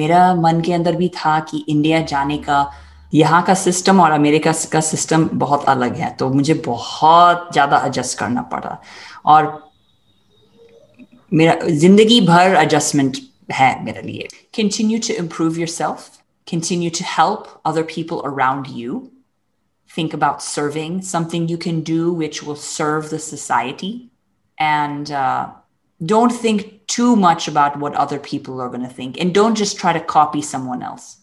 मेरा मन के अंदर भी था कि इंडिया जाने का, यहाँ का सिस्टम और अमेरिका का सिस्टम बहुत अलग है, तो मुझे बहुत ज़्यादा एडजस्ट करना पड़ा और मेरा जिंदगी भर एडजस्टमेंट है मेरे लिए. Continue to improve yourself. Continue to help other people around you. Think about serving, something you can do which will serve the society. And don't think too much about what other people are going to think. And don't just try to copy someone else.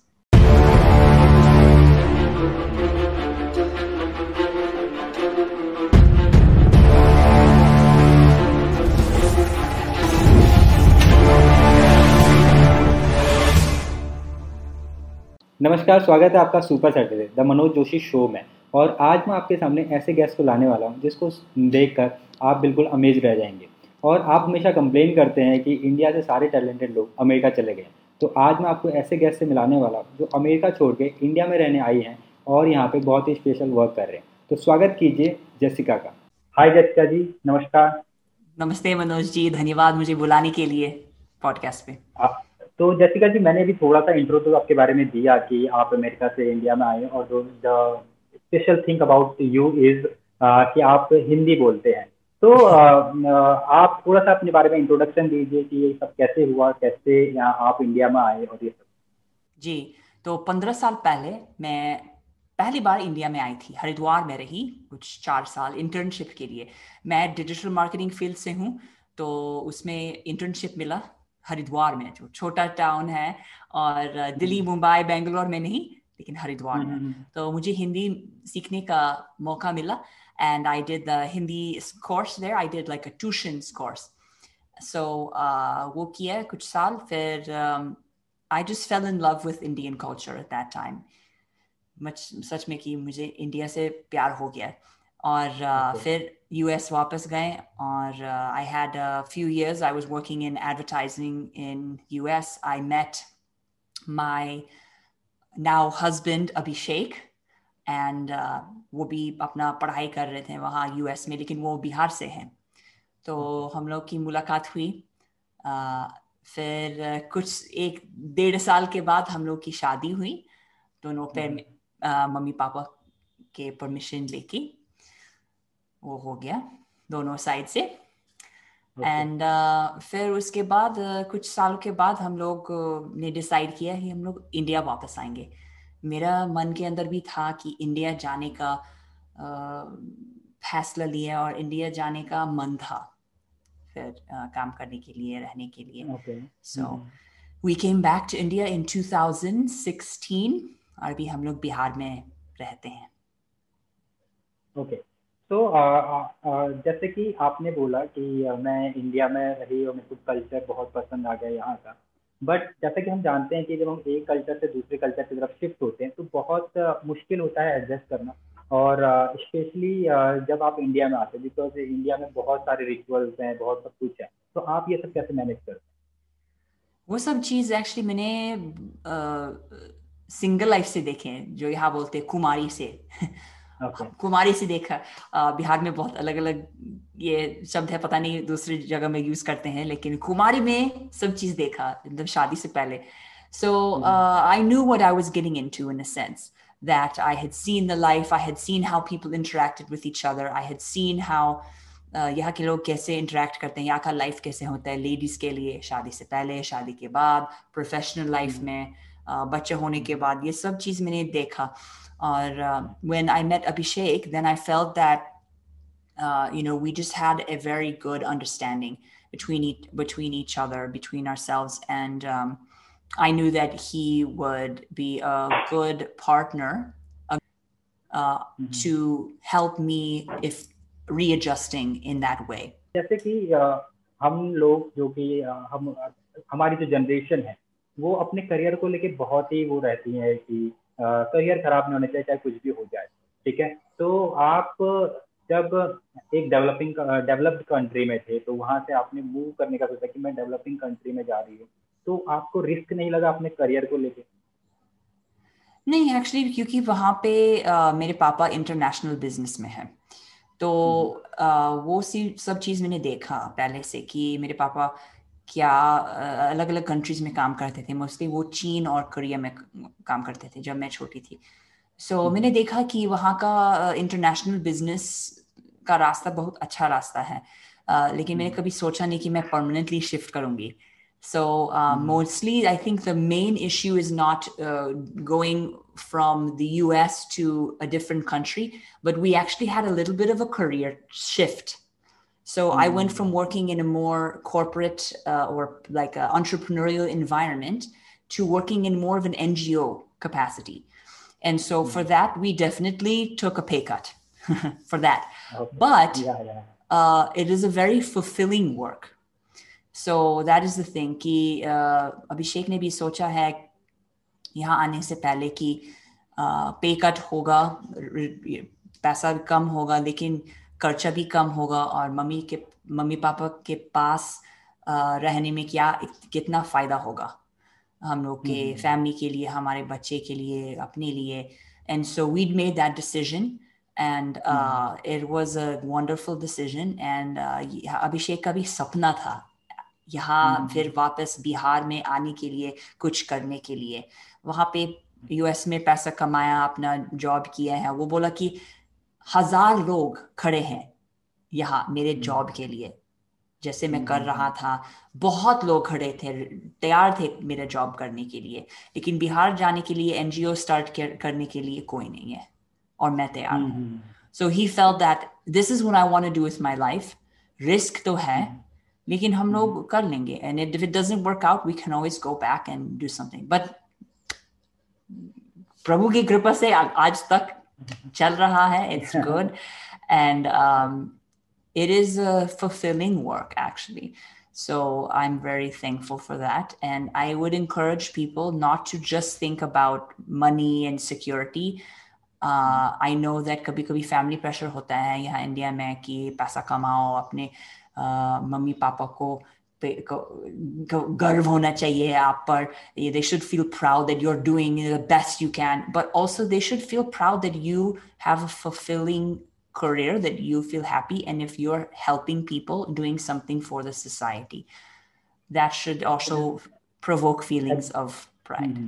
नमस्कार, स्वागत है आपका super Saturday the Manoj Joshi show में. और आज मैं आपके सामने ऐसे गेस्ट को लाने वाला हूँ जिसको देखकर आप बिल्कुल अमेज रह जाएंगे. और आप हमेशा कंप्लेन करते हैं कि इंडिया से सारे टैलेंटेड लोग अमेरिका चले गए, तो आज मैं आपको ऐसे गेस्ट से मिलाने वाला हूँ जो अमेरिका छोड़ के इंडिया में रहने आई हैं और यहाँ पे बहुत ही स्पेशल वर्क कर रहे हैं. तो स्वागत कीजिए जैसिका का. हाय जैसिका जी, नमस्कार. नमस्ते मनोज जी, धन्यवाद मुझे बुलाने के लिए पॉडकास्ट पे. तो जैसिका जी, मैंने भी थोड़ा सा इंट्रो तो आपके बारे में दिया कि आप अमेरिका से इंडिया में आए और the special thing about you is कि आप हिंदी बोलते हैं. तो आप थोड़ा सा अपने बारे में इंट्रोडक्शन दीजिए कि ये सब कैसे हुआ, कैसे यहाँ आप इंडिया में आए और ये सब. जी, तो 15 साल पहले मैं पहली बार इंडिया में आई थी. हरिद्वार में रही कुछ 4 साल इंटर्नशिप के लिए. मैं डिजिटल मार्केटिंग फील्ड से हूँ, तो उसमें इंटर्नशिप मिला हरिद्वार में, जो छोटा टाउन है और दिल्ली, मुंबई, बेंगलोर में नहीं लेकिन हरिद्वार में. तो मुझे हिंदी सीखने का मौका मिला and I did the Hindi course there. I did like a tuitions course. So wo kiya kuch saal, fir I just fell in love with Indian culture at that time. Much sach mein ki mujhe India se pyar ho gaya aur fir US wapas gaye aur I had a few years I was working in advertising in US. I met my now husband Abhishek and वो भी अपना पढ़ाई कर रहे थे वहाँ US में, लेकिन वो बिहार से हैं. तो हम लोग की मुलाकात हुई. फिर कुछ 1-1.5 साल के बाद हम लोग की शादी हुई, दोनों पैर में मम्मी पापा के परमिशन लेके वो हो गया दोनों साइड से. एंड फिर उसके बाद कुछ साल के बाद हम लोग ने डिसाइड किया कि हम लोग इंडिया वापस आएंगे. मेरा मन के अंदर भी था कि इंडिया जाने का फैसला लिया और इंडिया जाने का मन था फिर काम करने के लिए, रहने के लिए. So we came back to India in 2016 और अभी हम लोग बिहार में रहते हैं. ओके, तो जैसे कि आपने बोला कि मैं इंडिया में रही और मेरे को कल्चर बहुत पसंद आ गया यहाँ का, बट जैसा कि हम जानते हैं कि जब हम एक कल्चर से दूसरे कल्चर की तरफ शिफ्ट होते हैं तो बहुत मुश्किल होता है एडजस्ट करना. और स्पेशली जब आप इंडिया में आते हैं, बिकॉज इंडिया में बहुत सारे रिचुअल्स हैं, बहुत सब कुछ है, तो आप ये सब कैसे मैनेज करते हैं? वो सब चीज़ एक्चुअली मैंने सिंगल लाइफ से देखे हैं, जो यहाँ बोलते हैं कुमारी से. Okay. कुमारी से देखा. बिहार में बहुत अलग अलग ये शब्द है, पता नहीं दूसरी जगह में यूज करते हैं, लेकिन कुमारी में सब चीज देखा एकदम शादी से पहले. So I knew what I was getting into in a sense that I had seen the life, I had seen how people interacted with each other, I had seen how यहाँ के लोग कैसे इंटरेक्ट करते हैं, यहाँ का life कैसे होता है लेडीज के लिए शादी से पहले, शादी के बाद, प्रोफेशनल लाइफ में, बच्चे होने के बाद, ये सब चीज मैंने देखा. Or when I met Abhishek, then I felt that we just had a very good understanding between each other, between ourselves, and I knew that he would be a good partner to help me if readjusting in that way. जैसे कि हम लोग जो कि हम हमारी जो generation है वो अपने करियर को लेके बहुत ही वो रहती है कि करियर खराब नहीं होने चाहिए, चाहे कुछ भी हो जाए. ठीक है, तो आप जब एक डेवलप्ड कंट्री में थे तो वहां से आपने मूव करने का सोचा कि मैं डेवलपिंग कंट्री में जा रही हूँ, तो आपको रिस्क नहीं लगा अपने करियर को लेके? नहीं, एक्चुअली क्योंकि वहां पे मेरे पापा इंटरनेशनल बिजनेस में हैं, तो वो सब चीज मैंने देखा पहले से कि मेरे पापा क्या अलग अलग कंट्रीज में काम करते थे, मोस्टली वो चीन और कोरिया में काम करते थे जब मैं छोटी थी. सो मैंने देखा कि वहाँ का इंटरनेशनल बिजनेस का रास्ता बहुत अच्छा रास्ता है, लेकिन मैंने कभी सोचा नहीं कि मैं परमानेंटली शिफ्ट करूँगी. So mostly I think the main issue is not going from the US to a different country, but we actually had a little bit of a career shift. So I went from working in a more corporate or like an entrepreneurial environment to working in more of an NGO capacity. And so for that, we definitely took a pay cut for that. Okay. But it is a very fulfilling work. So that is the thing ki Abhishek ne bhi socha hai यहाँ आने से पहले कि पे cut होगा, पैसा कम होगा, लेकिन खर्चा भी कम होगा और मम्मी पापा के पास रहने में क्या कितना फ़ायदा होगा हम लोग के फैमिली के लिए, हमारे बच्चे के लिए, अपने लिए. And so we'd made that decision and it was a wonderful decision. And Abhishek का भी सपना था यहाँ फिर वापस बिहार में आने के लिए, कुछ करने के लिए. वहाँ पे यूएस में पैसा कमाया, अपना जॉब किया है. वो बोला कि 1000 लोग खड़े हैं यहाँ मेरे जॉब के लिए, जैसे मैं कर रहा था. बहुत लोग खड़े थे, तैयार थे मेरा जॉब करने के लिए, लेकिन बिहार जाने के लिए, एनजीओ स्टार्ट करने के लिए कोई नहीं है और मैं तैयार हूँ. So he felt that this is what I want to do with my life. Risk तो है लेकिन हम लोग कर लेंगे. And if it doesn't work out we can always go back and do something. But प्रभु की कृपा से आज तक चल रहा है. It's good and it is a fulfilling work actually. So I am very thankful for that. And I would encourage people not to just think about money and security. I know that कभी कभी family pressure होता है यहाँ India में कि पैसा कमाओ, अपने मम्मी पापा को गर्व होना चाहिए आप पर. They should feel proud that you're doing the best you can, but also they should feel proud that you have a fulfilling career, that you feel happy, and if you're helping people, doing something for the society, that should also provoke feelings of pride.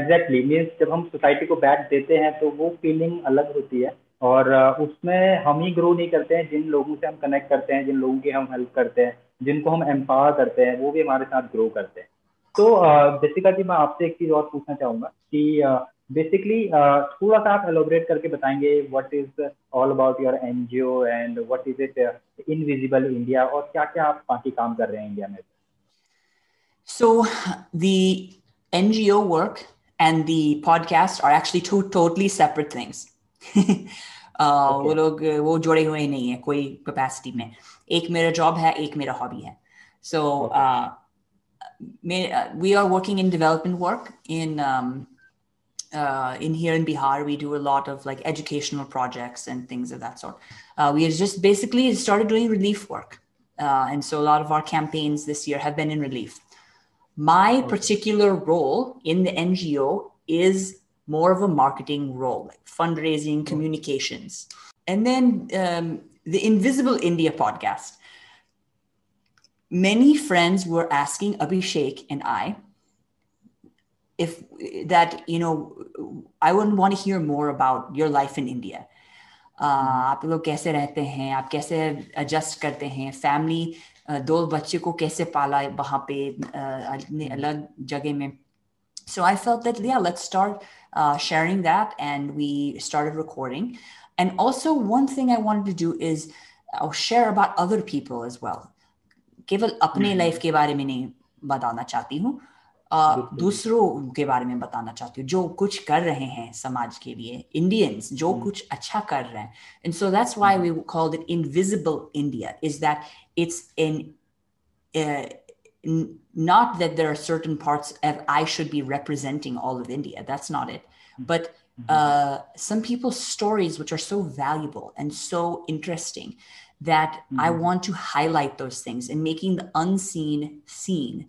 Exactly. Means जब हम society को back देते हैं तो वो feeling अलग होती है और उसमें हम ही ग्रो नहीं करते हैं. जिन लोगों से हम कनेक्ट करते हैं, जिन लोगों की हम हेल्प करते हैं, जिनको हम एम्पावर करते हैं, वो भी हमारे साथ ग्रो करते हैं. तो बेसिकली मैं आपसे एक चीज़ और पूछना चाहूँगा कि बेसिकली थोड़ा सा आप एलोबरेट करके बताएंगे what is all about your NGO and what is it invisible India, और क्या क्या आप बाकी काम कर रहे हैं इंडिया में. So the NGO work and the podcast are actually two totally separate things. वो लोग वो जुड़े हुए नहीं है कोई कैपेसिटी में. एक मेरा जॉब है, एक मेरा हॉबी है. So we are working in development work in here in Bihar. We do a lot of like educational projects and things of that sort. We just basically started doing relief work and so a lot of our campaigns this year have been in relief. My particular role in the NGO is more of a marketing role, like fundraising, communications. And then the Invisible India podcast. Many friends were asking Abhishek and I if that, you know, I wouldn't want to hear more about your life in India. आप लोग कैसे रहते हैं, आप कैसे adjust करते हैं, family, दो बच्चे को कैसे पाला वहाँ पे अलग जगह में. So I felt that, yeah, let's start sharing that. And we started recording. And also one thing I wanted to do is I'll share about other people as well. केवल अपने life के बारे में नहीं बताना चाहती हूँ, दूसरों के बारे में बताना चाहती हूँ जो कुछ कर रहे हैं समाज के लिए, Indians जो कुछ अच्छा कर रहे हैं. And so that's why we called it Invisible India, is that it's an not that there are certain parts of I should be representing all of India. That's not it. But some people's stories, which are so valuable and so interesting, that I want to highlight those things and making the unseen seen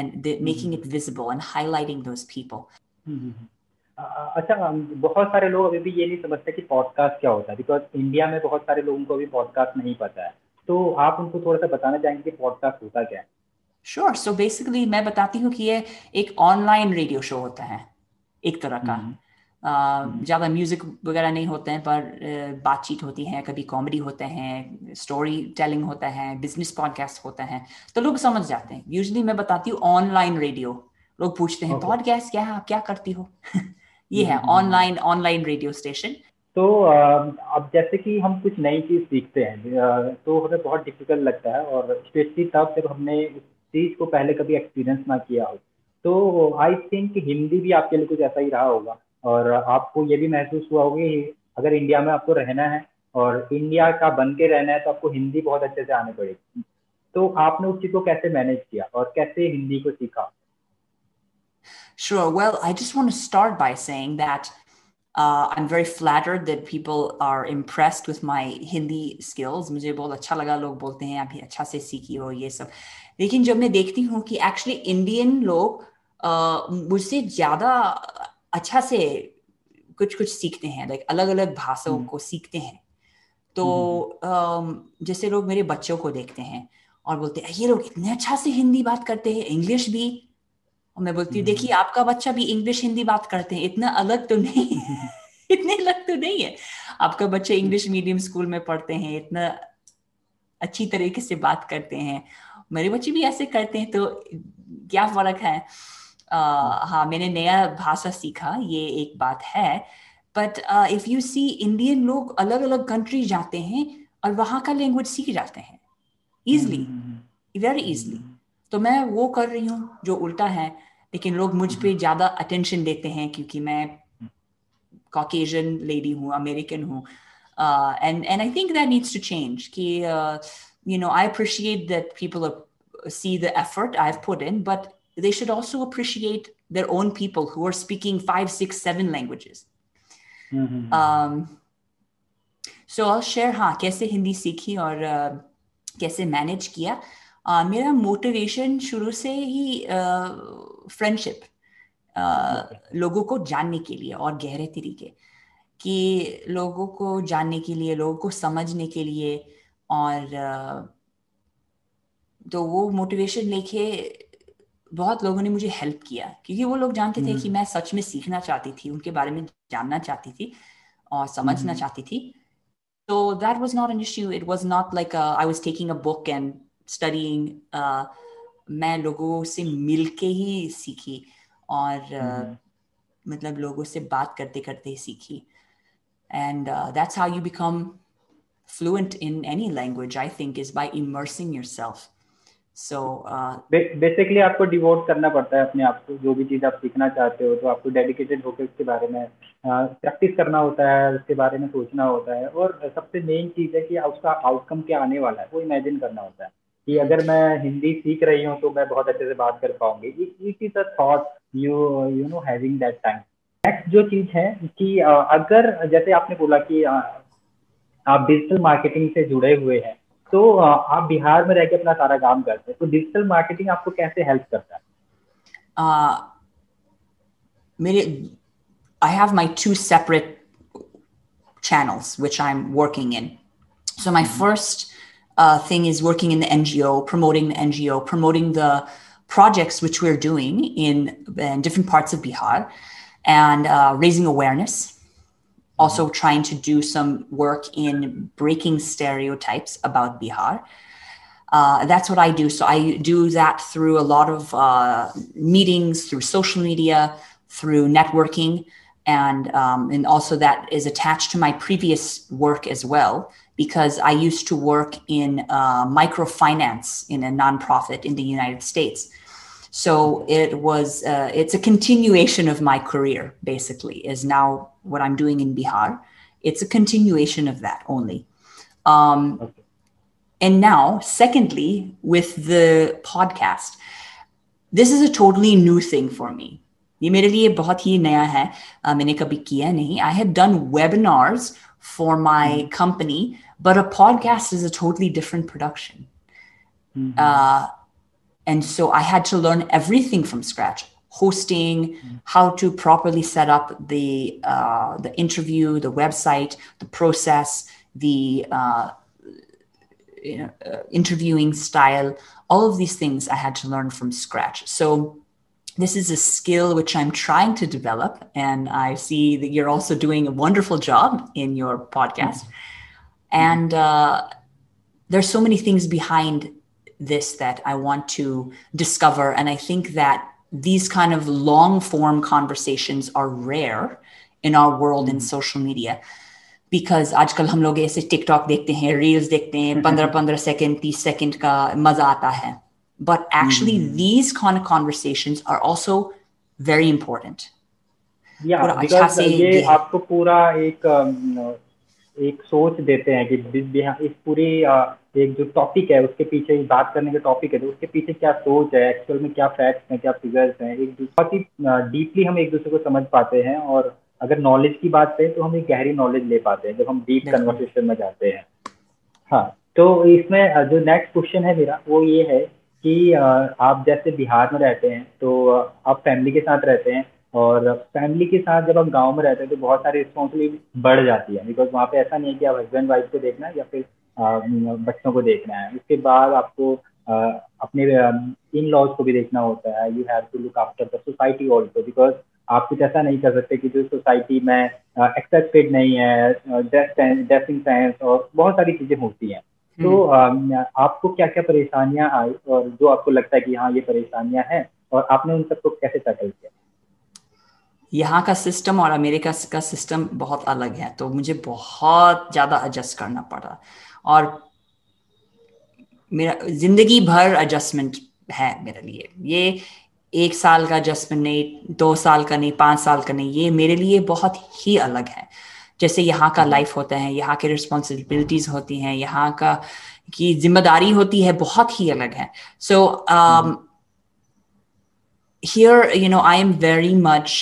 and making it visible and highlighting those people. अच्छा, बहुत सारे लोग अभी भी ये नहीं समझते कि podcast क्या होता है, because India में बहुत सारे लोगों को अभी podcast नहीं पता है. तो आप उनको थोड़ा सा बताना चाहेंगे कि podcast होता क्या है? श्योर सो बेसिकली मैं बताती हूँ कि ये एक ऑनलाइन रेडियो शो होता है एक तरह का. ज्यादा म्यूजिक वगैरह नहीं होते हैं पर बातचीत होती है, कभी कॉमेडी होते हैं, स्टोरी टेलिंग होता है, बिजनेस पॉडकास्ट होता है, तो लोग समझ जाते हैं. यूजुअली मैं बताती हूँ ऑनलाइन रेडियो, लोग पूछते हैं पॉडकास्ट क्या है, आप क्या करती हो. ये है ऑनलाइन रेडियो स्टेशन. तो अब जैसे कि हम कुछ नई चीज़ सीखते हैं तो हमें बहुत डिफिकल्ट लगता है, और स्पेशली तब जब हमने उस चीज़ को पहले कभी एक्सपीरियंस ना किया हो. तो आई थिंक हिंदी भी आपके लिए कुछ ऐसा ही रहा होगा, और आपको ये भी महसूस हुआ होगा कि अगर इंडिया में आपको रहना है और इंडिया का बन के रहना है तो आपको हिंदी बहुत अच्छे से आने पड़ेगी. तो आपने उस चीज़ को कैसे मैनेज किया और कैसे हिंदी को सीखा? Sure. Well, I just want to start by saying that I'm very flattered that people are impressed with my Hindi skills. मुझे बहुत अच्छा लगा, लोग बोलते हैं आप अच्छा से सीखी हो ये सब. लेकिन जब मैं देखती हूँ कि एक्चुअली इंडियन लोग मुझसे ज़्यादा अच्छा से कुछ सीखते हैं, लाइक अलग अलग भाषाओं को सीखते हैं. तो जैसे लोग मेरे बच्चों को देखते हैं और बोलते हैं ये लोग इतने अच्छा से हिंदी बात करते हैं, इंग्लिश भी. और मैं बोलती हूँ देखिए आपका बच्चा भी इंग्लिश हिंदी बात करते हैं, इतना अलग तो नहीं है. इतने अलग तो नहीं है. आपका बच्चे इंग्लिश मीडियम स्कूल में पढ़ते हैं, इतना अच्छी तरीके से बात करते हैं, मेरे बच्चे भी ऐसे करते हैं, तो क्या फर्क है. हाँ, मैंने नया भाषा सीखा, ये एक बात है. But if you see Indian लोग अलग अलग कंट्री जाते हैं और वहाँ का लैंग्वेज सीख जाते हैं ईजली, वेरी ईजली. तो मैं वो कर रही हूँ जो उल्टा है, लेकिन लोग मुझ पे ज़्यादा अटेंशन देते हैं क्योंकि मैं कॉकेजन लेडी हूँ, अमेरिकन हूँ. And I think that needs to change कि you know I appreciate that people see the effort I have put in, but they should also appreciate their own people who are speaking 5, 6, 7 languages. So I'll share हाँ कैसे हिंदी सीखी और कैसे manage किया. मेरा motivation शुरू से ही फ्रेंडशिप, लोगों को जानने के लिए और गहरे तरीके कि लोगों को जानने के लिए, लोगों को समझने के लिए. और तो वो मोटिवेशन लेके बहुत लोगों ने मुझे हेल्प किया क्योंकि वो लोग जानते थे कि मैं सच में सीखना चाहती थी, उनके बारे में जानना चाहती थी और समझना चाहती थी. तो that was not an issue. It was not like I was taking a book and studying. मैं लोगों से मिलके ही सीखी और मतलब लोगों से बात करते करते ही सीखी. And that's how you become fluent in any language I think, is by immersing yourself. Basically आपको डिवोट करना पड़ता है अपने आप को, जो भी चीज़ आप सीखना चाहते हो तो आपको डेडिकेटेड होकर उसके बारे में प्रैक्टिस करना होता है, उसके बारे में सोचना होता है, और सबसे मेन चीज़ है कि उसका आउटकम क्या आने वाला है वो इमेजिन करना होता है कि अगर मैं हिंदी सीख रही हूँ तो मैं बहुत अच्छे से बात कर पाऊंगी. It is a thought you know having that time. Next जो चीज़ है कि अगर जैसे आपने बोला कि आप डिजिटल मार्केटिंग से जुड़े हुए हैं तो आप बिहार में रह के अपना सारा काम करते हैं, तो डिजिटल मार्केटिंग आपको कैसे हेल्प करता है? मेरे I have my 2 separate channels which I am working in. So my first thing is working in the NGO, promoting the NGO, promoting the projects which we are doing in different parts of Bihar and raising awareness. Also trying to do some work in breaking stereotypes about Bihar. That's what I do. So I do that through a lot of meetings, through social media, through networking. And also that is attached to my previous work as well, because I used to work in microfinance in a nonprofit in the United States. So it's a continuation of my career, basically, is now what I'm doing in Bihar. It's a continuation of that only. Okay. And now, secondly, with the podcast, this is a totally new thing for me. ये मेरे लिए बहुत ही नया है, मैंने कभी किया नहीं. I have done webinars for my company, but a podcast is a totally different production. And so I had to learn everything from scratch, hosting, how to properly set up the interview, the website, the process, the interviewing style, all of these things I had to learn from scratch. So this is a skill which I'm trying to develop, and I see that you're also doing a wonderful job in your podcast. Mm-hmm. And there's so many things behind this that I want to discover. And I think that these kind of long form conversations are rare in our world in social media, because आजकल हम लोग ऐसे TikTok देखते हैं, reels देखते हैं, 15 second, 30 second का मजा आता है. But actually, these kind of conversations are also very important. Yeah, और because ये आपको पूरा एक सोच देते हैं कि इस पूरी एक जो टॉपिक है उसके पीछे इस बात करने का टॉपिक है तो उसके पीछे क्या सोच है, एक्चुअल में क्या फैक्ट्स हैं, क्या फिगर्स हैं. एक बहुत ही डीपली हम एक दूसरे को समझ पाते हैं, और अगर नॉलेज की बात करें तो हम एक गहरी नॉलेज ले पाते हैं जब हम डीप कन्वर्सेशन में जाते हैं. हाँ, तो इसमें जो नेक्स्ट क्वेश्चन है मेरा वो ये है कि आप जैसे बिहार में रहते हैं तो आप फैमिली के साथ रहते हैं, और फैमिली के साथ जब आप गांव में रहते हैं तो बहुत सारी रिस्पॉन्सिबिलिटी बढ़ जाती है, बिकॉज वहाँ पे ऐसा नहीं है कि आप हस्बैंड वाइफ को देखना है या फिर बच्चों को देखना है. उसके बाद आपको अपने इन लॉज को भी देखना होता है. You have to look after the society also, because आप कुछ ऐसा नहीं कर सकते कि जो सोसाइटी में एक्सेप्टेड नहीं है, ड्रेसिंग सेंस और बहुत सारी चीजें होती हैं. तो आपको क्या क्या परेशानियां आई, और जो आपको लगता है कि हाँ ये परेशानियां हैं, और आपने उन सबको कैसे टैकल किया? यहाँ का सिस्टम और अमेरिका का सिस्टम बहुत अलग है, तो मुझे बहुत ज्यादा एडजस्ट करना पड़ा, और मेरा जिंदगी भर एडजस्टमेंट है मेरे लिए. ये 1 साल का एडजस्टमेंट नहीं, 2 साल का नहीं, 5 साल का नहीं, ये मेरे लिए बहुत ही अलग है. जैसे यहाँ का लाइफ होता है, यहाँ के रिस्पॉन्सिबिलिटीज होती हैं, यहाँ का की जिम्मेदारी होती है, बहुत ही अलग है. सो here, you know, I am very much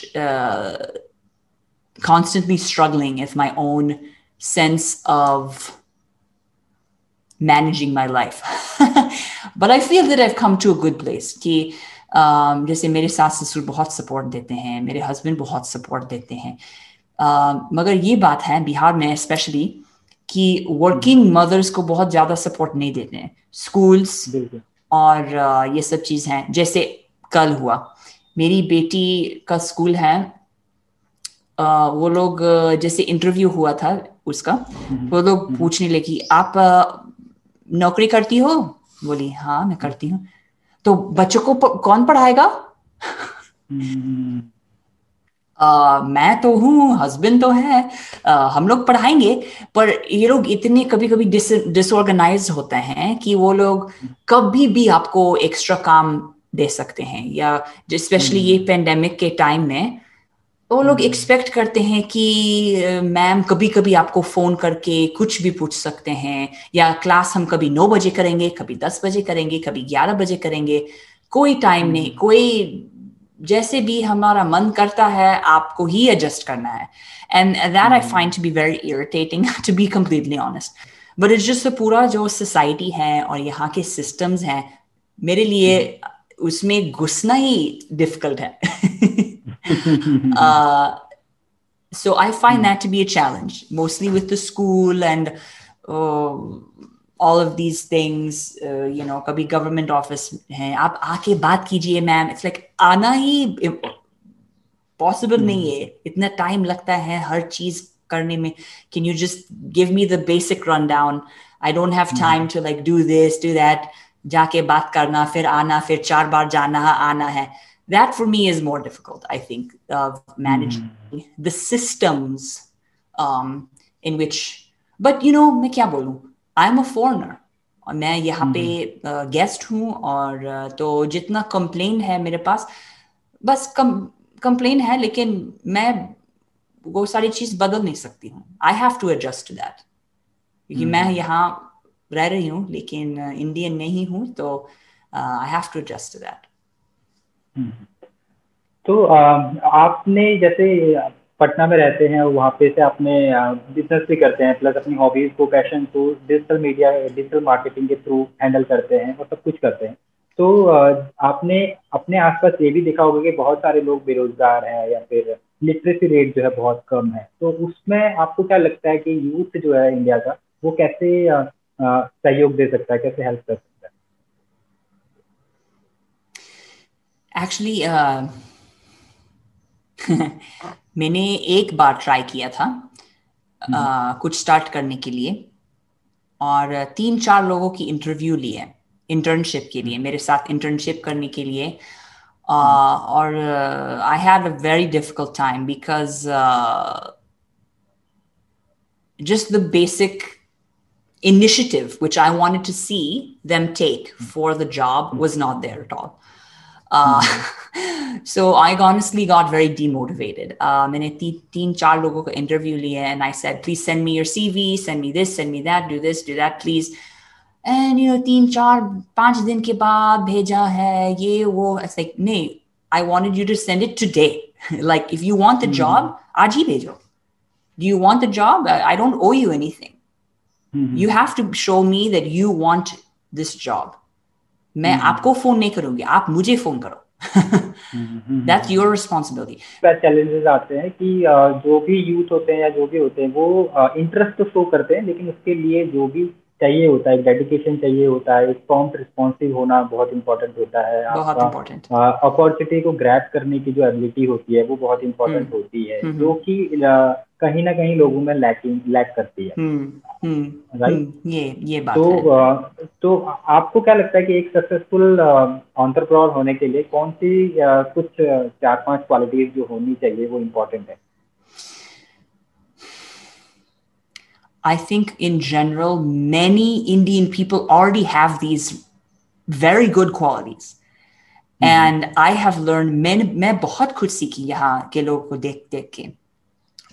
constantly struggling with my own sense of managing my life. But I feel that I've come to a good place. कि जैसे मेरे सास ससुर बहुत सपोर्ट देते हैं, मेरे हस्बैंड बहुत सपोर्ट देते हैं, मगर ये बात है बिहार में स्पेशली कि वर्किंग मदर्स को बहुत ज़्यादा सपोर्ट नहीं देते हैं. स्कूल्स और ये सब चीज़ हैं. जैसे कल हुआ, मेरी बेटी का स्कूल है, वो लोग जैसे इंटरव्यू हुआ था उसका, वो लोग पूछने लगी आप नौकरी करती हो? बोली हाँ मैं करती हूँ. तो बच्चों को कौन पढ़ाएगा? मैं तो हूँ, हस्बैंड तो है, हम लोग पढ़ाएंगे. पर ये लोग इतने कभी कभी डिसऑर्गेनाइज होते हैं कि वो लोग कभी भी आपको एक्स्ट्रा काम दे सकते हैं, या स्पेशली ये पेंडेमिक के टाइम में वो लोग एक्सपेक्ट करते हैं कि मैम कभी कभी आपको फोन करके कुछ भी पूछ सकते हैं, या क्लास हम कभी 9 बजे करेंगे, कभी 10 बजे करेंगे, कभी 11 बजे करेंगे, कोई टाइम नहीं, कोई जैसे भी हमारा मन करता है आपको ही एडजस्ट करना है. And that I find to be very irritating, to be completely honest. But it's just पूरा जो सोसाइटी है और यहाँ के सिस्टम्स हैं, मेरे लिए उसमें घुसना ही डिफिकल्ट है. So I find that to be a challenge, mostly with the school and all of these things. You know, कभी government office है, आप आके बात कीजिए मैम. It's like आना ही possible नहीं है, इतना time लगता है हर चीज करने में. Can you just give me the basic rundown? I don't have time to like do this, do that. जाके बात करना, फिर आना, फिर 4 बार जाना आना है. That for me is more difficult, I think, of managing the systems in which, but you know, मैं क्या बोलूं? I'm a foreigner. और मैं यहाँ पे guest हूँ, और तो जितना complaint है मेरे पास, बस complaint है, लेकिन मैं वो सारी चीज बदल नहीं सकती हूँ. I have to adjust to that. क्योंकि मैं यहाँ रह रही हूँ लेकिन इंडियन नहीं हूँ, तो I have to adjust to that. तो आपने जैसे पटना में रहते हैं, वहाँ पे से आपने बिजनेस भी करते हैं, प्लस अपनी हॉबीज को, पैशन को डिजिटल मीडिया, डिजिटल मार्केटिंग के थ्रू हैंडल करते हैं और सब कुछ करते हैं. तो आपने अपने आसपास ये भी देखा होगा कि बहुत सारे लोग बेरोजगार हैं, या फिर लिटरेसी रेट जो है बहुत कम है. तो उसमें आपको क्या लगता है कि यूथ जो है इंडिया का, वो कैसे सहयोग दे सकता है, कैसे हेल्प कर सकता है? एक्चुअली मैंने एक बार ट्राई किया था कुछ स्टार्ट करने के लिए और 3-4 लोगों की इंटरव्यू ली है इंटर्नशिप के लिए, मेरे साथ इंटर्नशिप करने के लिए और I had a very difficult time because just the basic initiative which I wanted to see them take for the job was not there at all. So I honestly got very demotivated. मैंने 3-4 लोगों का interview लिया and I said, please send me your CV, send me this, send me that, do this, do that, please. And you know, 3-4-5 दिन के बाद भेजा है ये वो. It's like, नहीं, I wanted you to send it today. Like if you want the job, आज ही भेजो. Do you want the job? I don't owe you anything. Mm-hmm. You have to show me that you want this job. मैं आपको phone नहीं करूँगी, आप मुझे phone करो. That's your responsibility. But challenges आते हैं कि जो भी youth होते हैं या जो भी होते हैं वो interest तो show करते हैं, लेकिन उसके लिए जो भी चाहिए होता है, dedication चाहिए होता है, prompt responsive होना बहुत important होता है. बहुत important. Opportunity को grab करने की जो ability होती है वो बहुत important होती है, जो कि कहीं ना कहीं लोगों में लैक करती है. राइट, ये बात है. तो आपको क्या लगता है कि एक सक्सेसफुल एंटरप्रेन्योर होने के लिए कौन सी कुछ 4-5 क्वालिटीज जो होनी चाहिए वो इम्पोर्टेंट है? I think in general many Indian people already have these very good qualities and I have learn. मैं बहुत कुछ सीखी यहाँ के लोगों को देख देख के,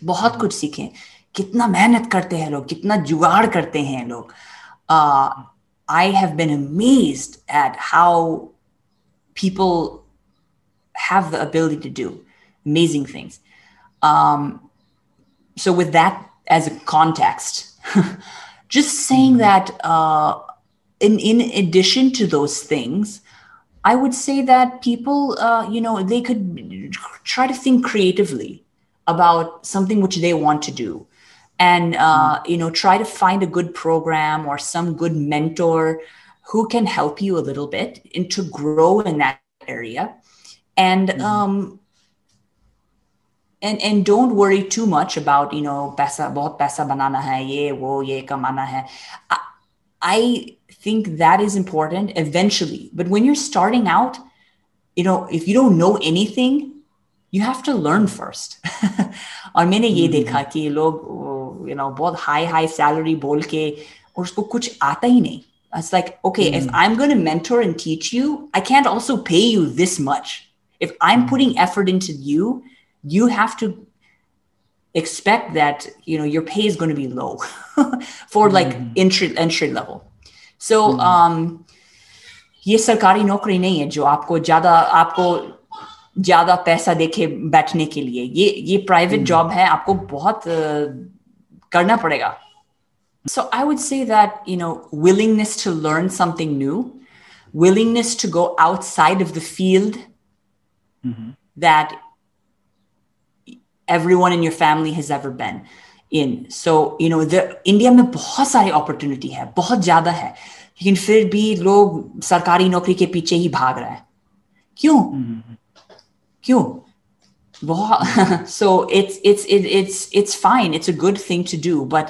बहुत कुछ सीखें, कितना मेहनत करते हैं लोग, कितना जुगाड़ करते हैं लोग. I have been amazed at how people have the ability to do amazing things. So with that as a context, just saying that in addition to those things, I would say that people, they could try to think creatively about something which they want to do and try to find a good program or some good mentor who can help you a little bit and to grow in that area and and don't worry too much about paisa, bahut paisa banana hai, ye wo ye kamana hai. I think that is important eventually, but when you're starting out, if you don't know anything, you have to learn first. और मैंने ये देखा कि लोग बहुत high salary बोल के और उसको कुछ आता ही नहीं. It's like, okay, if I'm going to mentor and teach you, I can't also pay you this much. If I'm putting effort into you, you have to expect that your pay is going to be low for like entry level. So ये सरकारी नौकरी नहीं है जो आपको ज्यादा पैसा देके बैठने के लिए. ये प्राइवेट जॉब है, आपको बहुत करना पड़ेगा. So I would say that willingness to learn something new, willingness to go outside of the field that everyone in your family has ever been in. So India में बहुत सारी अपॉर्चुनिटी है, बहुत ज्यादा है, लेकिन फिर भी लोग सरकारी नौकरी के पीछे ही भाग रहे हैं. क्यों? So it's fine. It's a good thing to do, but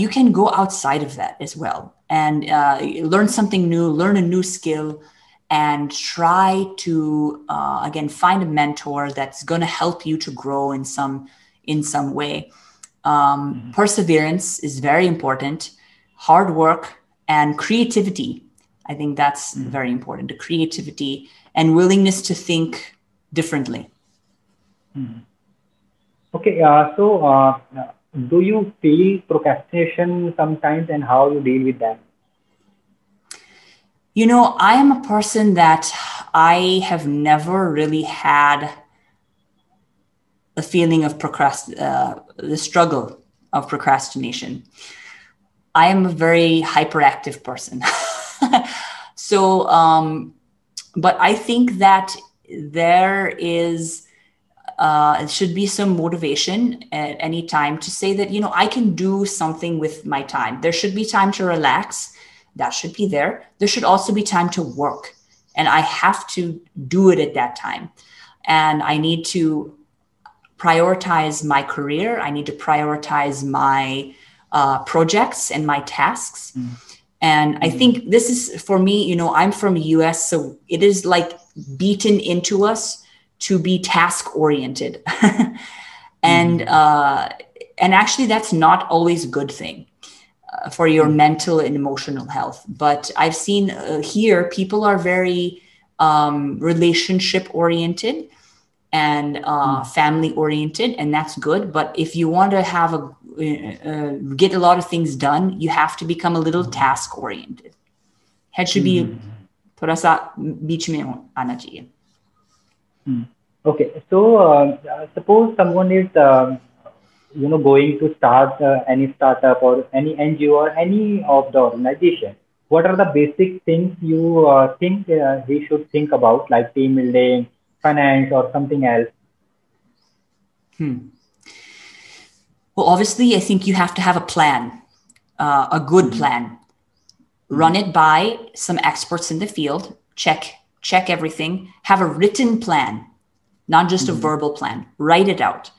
you can go outside of that as well and learn something new, learn a new skill, and try to again find a mentor that's going to help you to grow in some way. Perseverance is very important. Hard work and creativity. I think that's very important. The creativity and willingness to think differently. Okay, so do you feel procrastination sometimes and how you deal with that? I am a person that I have never really had the feeling of the struggle of procrastination. I am a very hyperactive person. So, but I think that there is It should be some motivation at any time to say that, you know, I can do something with my time. There should be time to relax. That should be there. There should also be time to work. And I have to do it at that time. And I need to prioritize my career. I need to prioritize my projects and my tasks. Mm. And I think this is, for me, you know, I'm from the US, so it is like beaten into us to be task oriented. And actually that's not always a good thing for your mental and emotional health. But I've seen here, people are very relationship oriented and family oriented, and that's good. But if you want to have get a lot of things done, you have to become a little task oriented. Head should be थोड़ा सा बीच में आना चाहिए. Okay, so suppose someone is going to start any startup or any NGO or any of the organization. What are the basic things you think he should think about, like team building, finance, or something else? Well, obviously, I think you have to have a plan, a good plan. Run it by some experts in the field. Check everything. Have a written plan, not just a verbal plan. Write it out.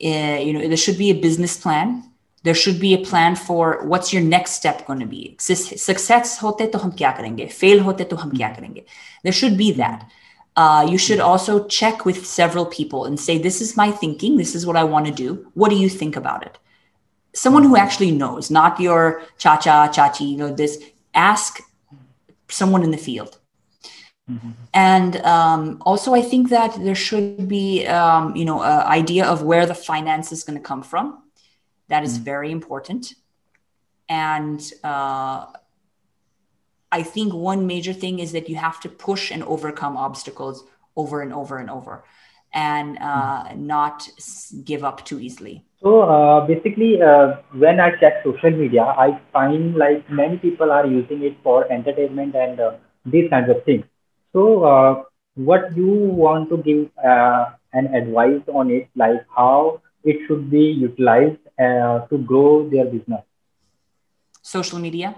There should be a business plan. There should be a plan for what's your next step going to be. Success hote to hum kya karenge? Fail hote to hum kya karenge? There should be that. You should also check with several people and say, this is my thinking. This is what I want to do. What do you think about it? Someone who actually knows, not your cha-cha, chachi, this. Ask someone in the field. And also, I think that there should be, an idea of where the finance is going to come from. That is very important. And I think one major thing is that you have to push and overcome obstacles over and over and over, and not give up too easily. So basically, when I check social media, I find like many people are using it for entertainment and these kinds of things. So what you want to give an advice on it, like how it should be utilized to grow their business? Social media?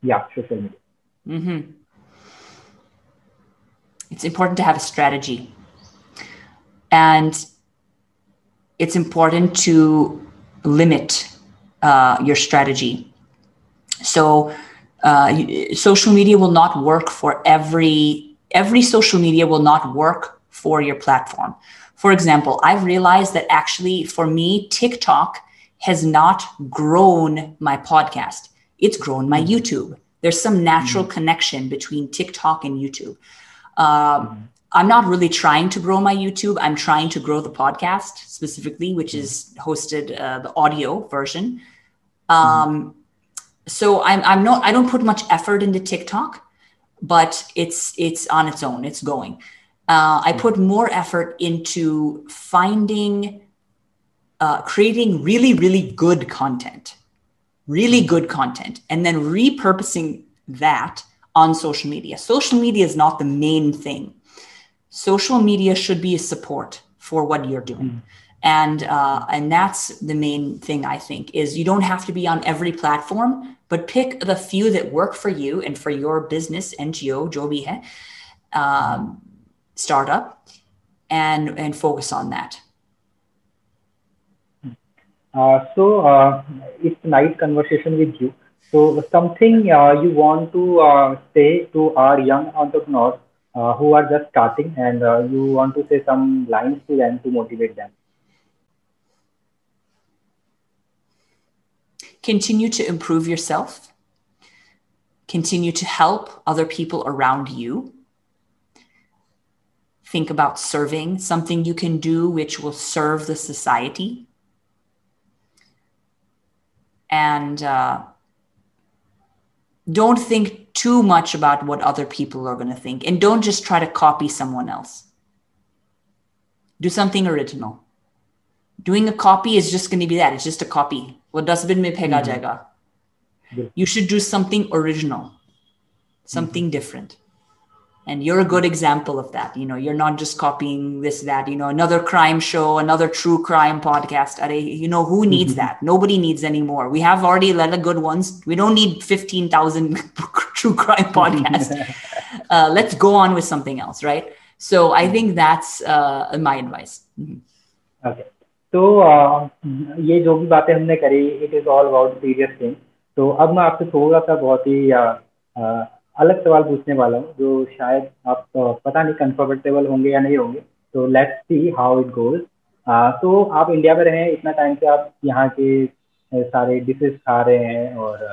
Yeah, social media. It's important to have a strategy, and it's important to limit your strategy. So social media will not work for every social media will not work for your platform. For example, I've realized that actually for me, TikTok has not grown my podcast. It's grown my YouTube. There's some natural connection between TikTok and YouTube. I'm not really trying to grow my YouTube. I'm trying to grow the podcast specifically, which is hosted, the audio version. So I don't put much effort into TikTok, but it's on its own. It's going. I put more effort into creating really, really good content. And then repurposing that on social media. Social media is not the main thing. Social media should be a support for what you're doing. And that's the main thing, I think, is you don't have to be on every platform, but pick the few that work for you and for your business, NGO, jo bhi hai, startup, and focus on that. So it's a nice conversation with you. So something you want to say to our young entrepreneurs who are just starting, and you want to say some lines to them to motivate them. Continue to improve yourself. Continue to help other people around you. Think about serving, something you can do which will serve the society. And don't think too much about what other people are going to think. And don't just try to copy someone else. Do something original. Doing a copy is just going to be that. It's just a copy. Wo dustbin mein phega jayega. You should do something original, something different. And you're a good example of that. You know, you're not just copying this, that, you know, another crime show, another true crime podcast. You know, who needs that? Nobody needs anymore. We have already lot of good ones. We don't need 15,000 true crime podcasts. Let's go on with something else, right? So I think that's my advice. Okay. So ये जो भी बातें हमने करी, it is all about various things. तो अब मैं आपसे थोड़ा सा बहुत ही अलग सवाल पूछने वाला हूँ, जो शायद आप पता नहीं कंफर्टेबल होंगे या नहीं होंगे. तो let's see how it goes. तो आप इंडिया में रहे इतना टाइम से, आप यहाँ के सारे डिशेस खा रहे हैं और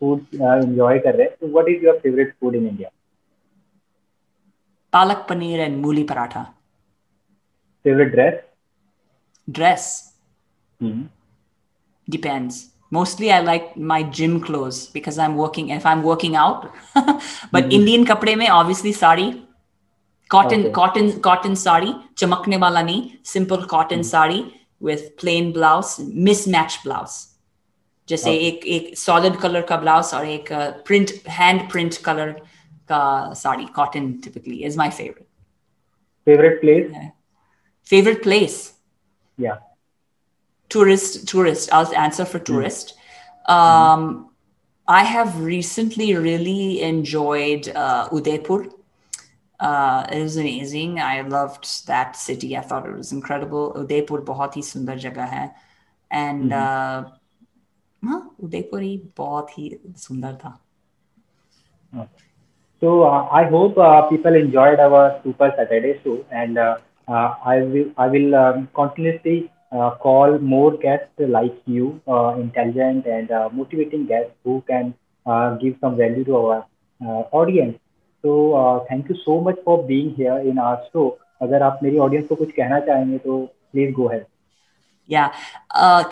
फूड एंजॉय कर रहे हैं. तो what is your favourite food in India? Palak paneer and mooli paratha. Favourite dress? Depends. Mostly I like my gym clothes because I'm working, if I'm working out. But Indian kapde mein obviously sari, cotton sari, chamakne wala nahi, simple cotton sari with plain blouse, mismatched blouse. Jaise ek solid color ka blouse aur ek hand print color ka sari, cotton typically is my favorite. Favorite place? Yeah. Favorite place? Yeah. Tourist. I'll answer for tourist. I have recently really enjoyed Udaipur. It was amazing. I loved that city. I thought it was incredible. Udaipur bahut hi sundar jagah hai. And Udaipur hi bahut hi sundar tha. So I hope people enjoyed our Super Saturday show, and I will continuously call more guests like you, intelligent and motivating guests who can give some value to our audience. So thank you so much for being here in our show. अगर आप मेरी audience को कुछ कहना चाहेंगे तो please go ahead. Yeah,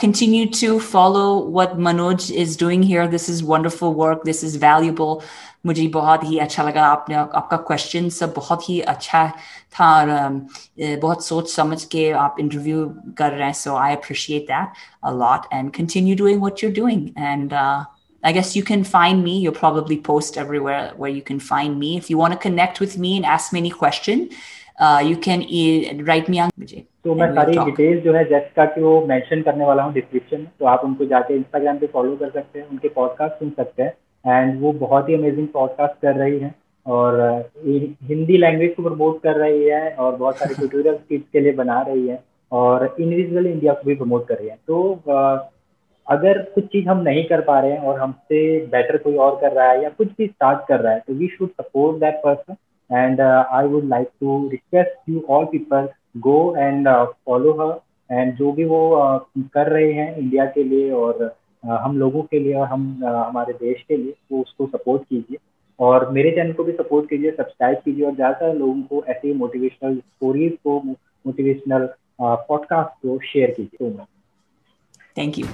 continue to follow what Manoj is doing here. This is wonderful work. This is valuable. मुझे बहुत ही अच्छा लगा. आपने आपका क्वेश्चन सब बहुत ही अच्छा था और बहुत सोच समझ के आप इंटरव्यू कर रहे हैं. So I appreciate that a lot, and continue doing what you're doing. And I guess you can find me. You'll probably post everywhere where you can find me. If you want to connect with me and ask me any question, you can write me on. तो मैं सारी details जो है Jessica की वो mention करने वाला हूँ डिस्क्रिप्शन में. तो आप उनको जाके इंस्टाग्राम पे फॉलो कर सकते हैं, उनके पॉडकास्ट सुन सकते हैं. एंड वो बहुत ही अमेजिंग पॉडकास्ट कर रही हैं और हिंदी लैंग्वेज को प्रमोट कर रही है और बहुत सारे ट्यूटोरियल किड्स के लिए बना रही है और इनविजिबल इंडिया को भी प्रमोट कर रही है. तो अगर कुछ चीज़ हम नहीं कर पा रहे हैं और हमसे बेटर कोई और कर रहा है या कुछ भी स्टार्ट कर रहा है, तो we should support that person. And I would like to request you all people, go and follow her. And जो भी वो कर रहे हैं इंडिया के लिए और हम लोगों के लिए और हमारे देश के लिए, वो उसको सपोर्ट कीजिए. और मेरे चैनल को भी सपोर्ट कीजिए, सब्सक्राइब कीजिए और ज़्यादातर लोगों को ऐसे ही मोटिवेशनल स्टोरीज को, मोटिवेशनल पॉडकास्ट को शेयर कीजिए. Thank you.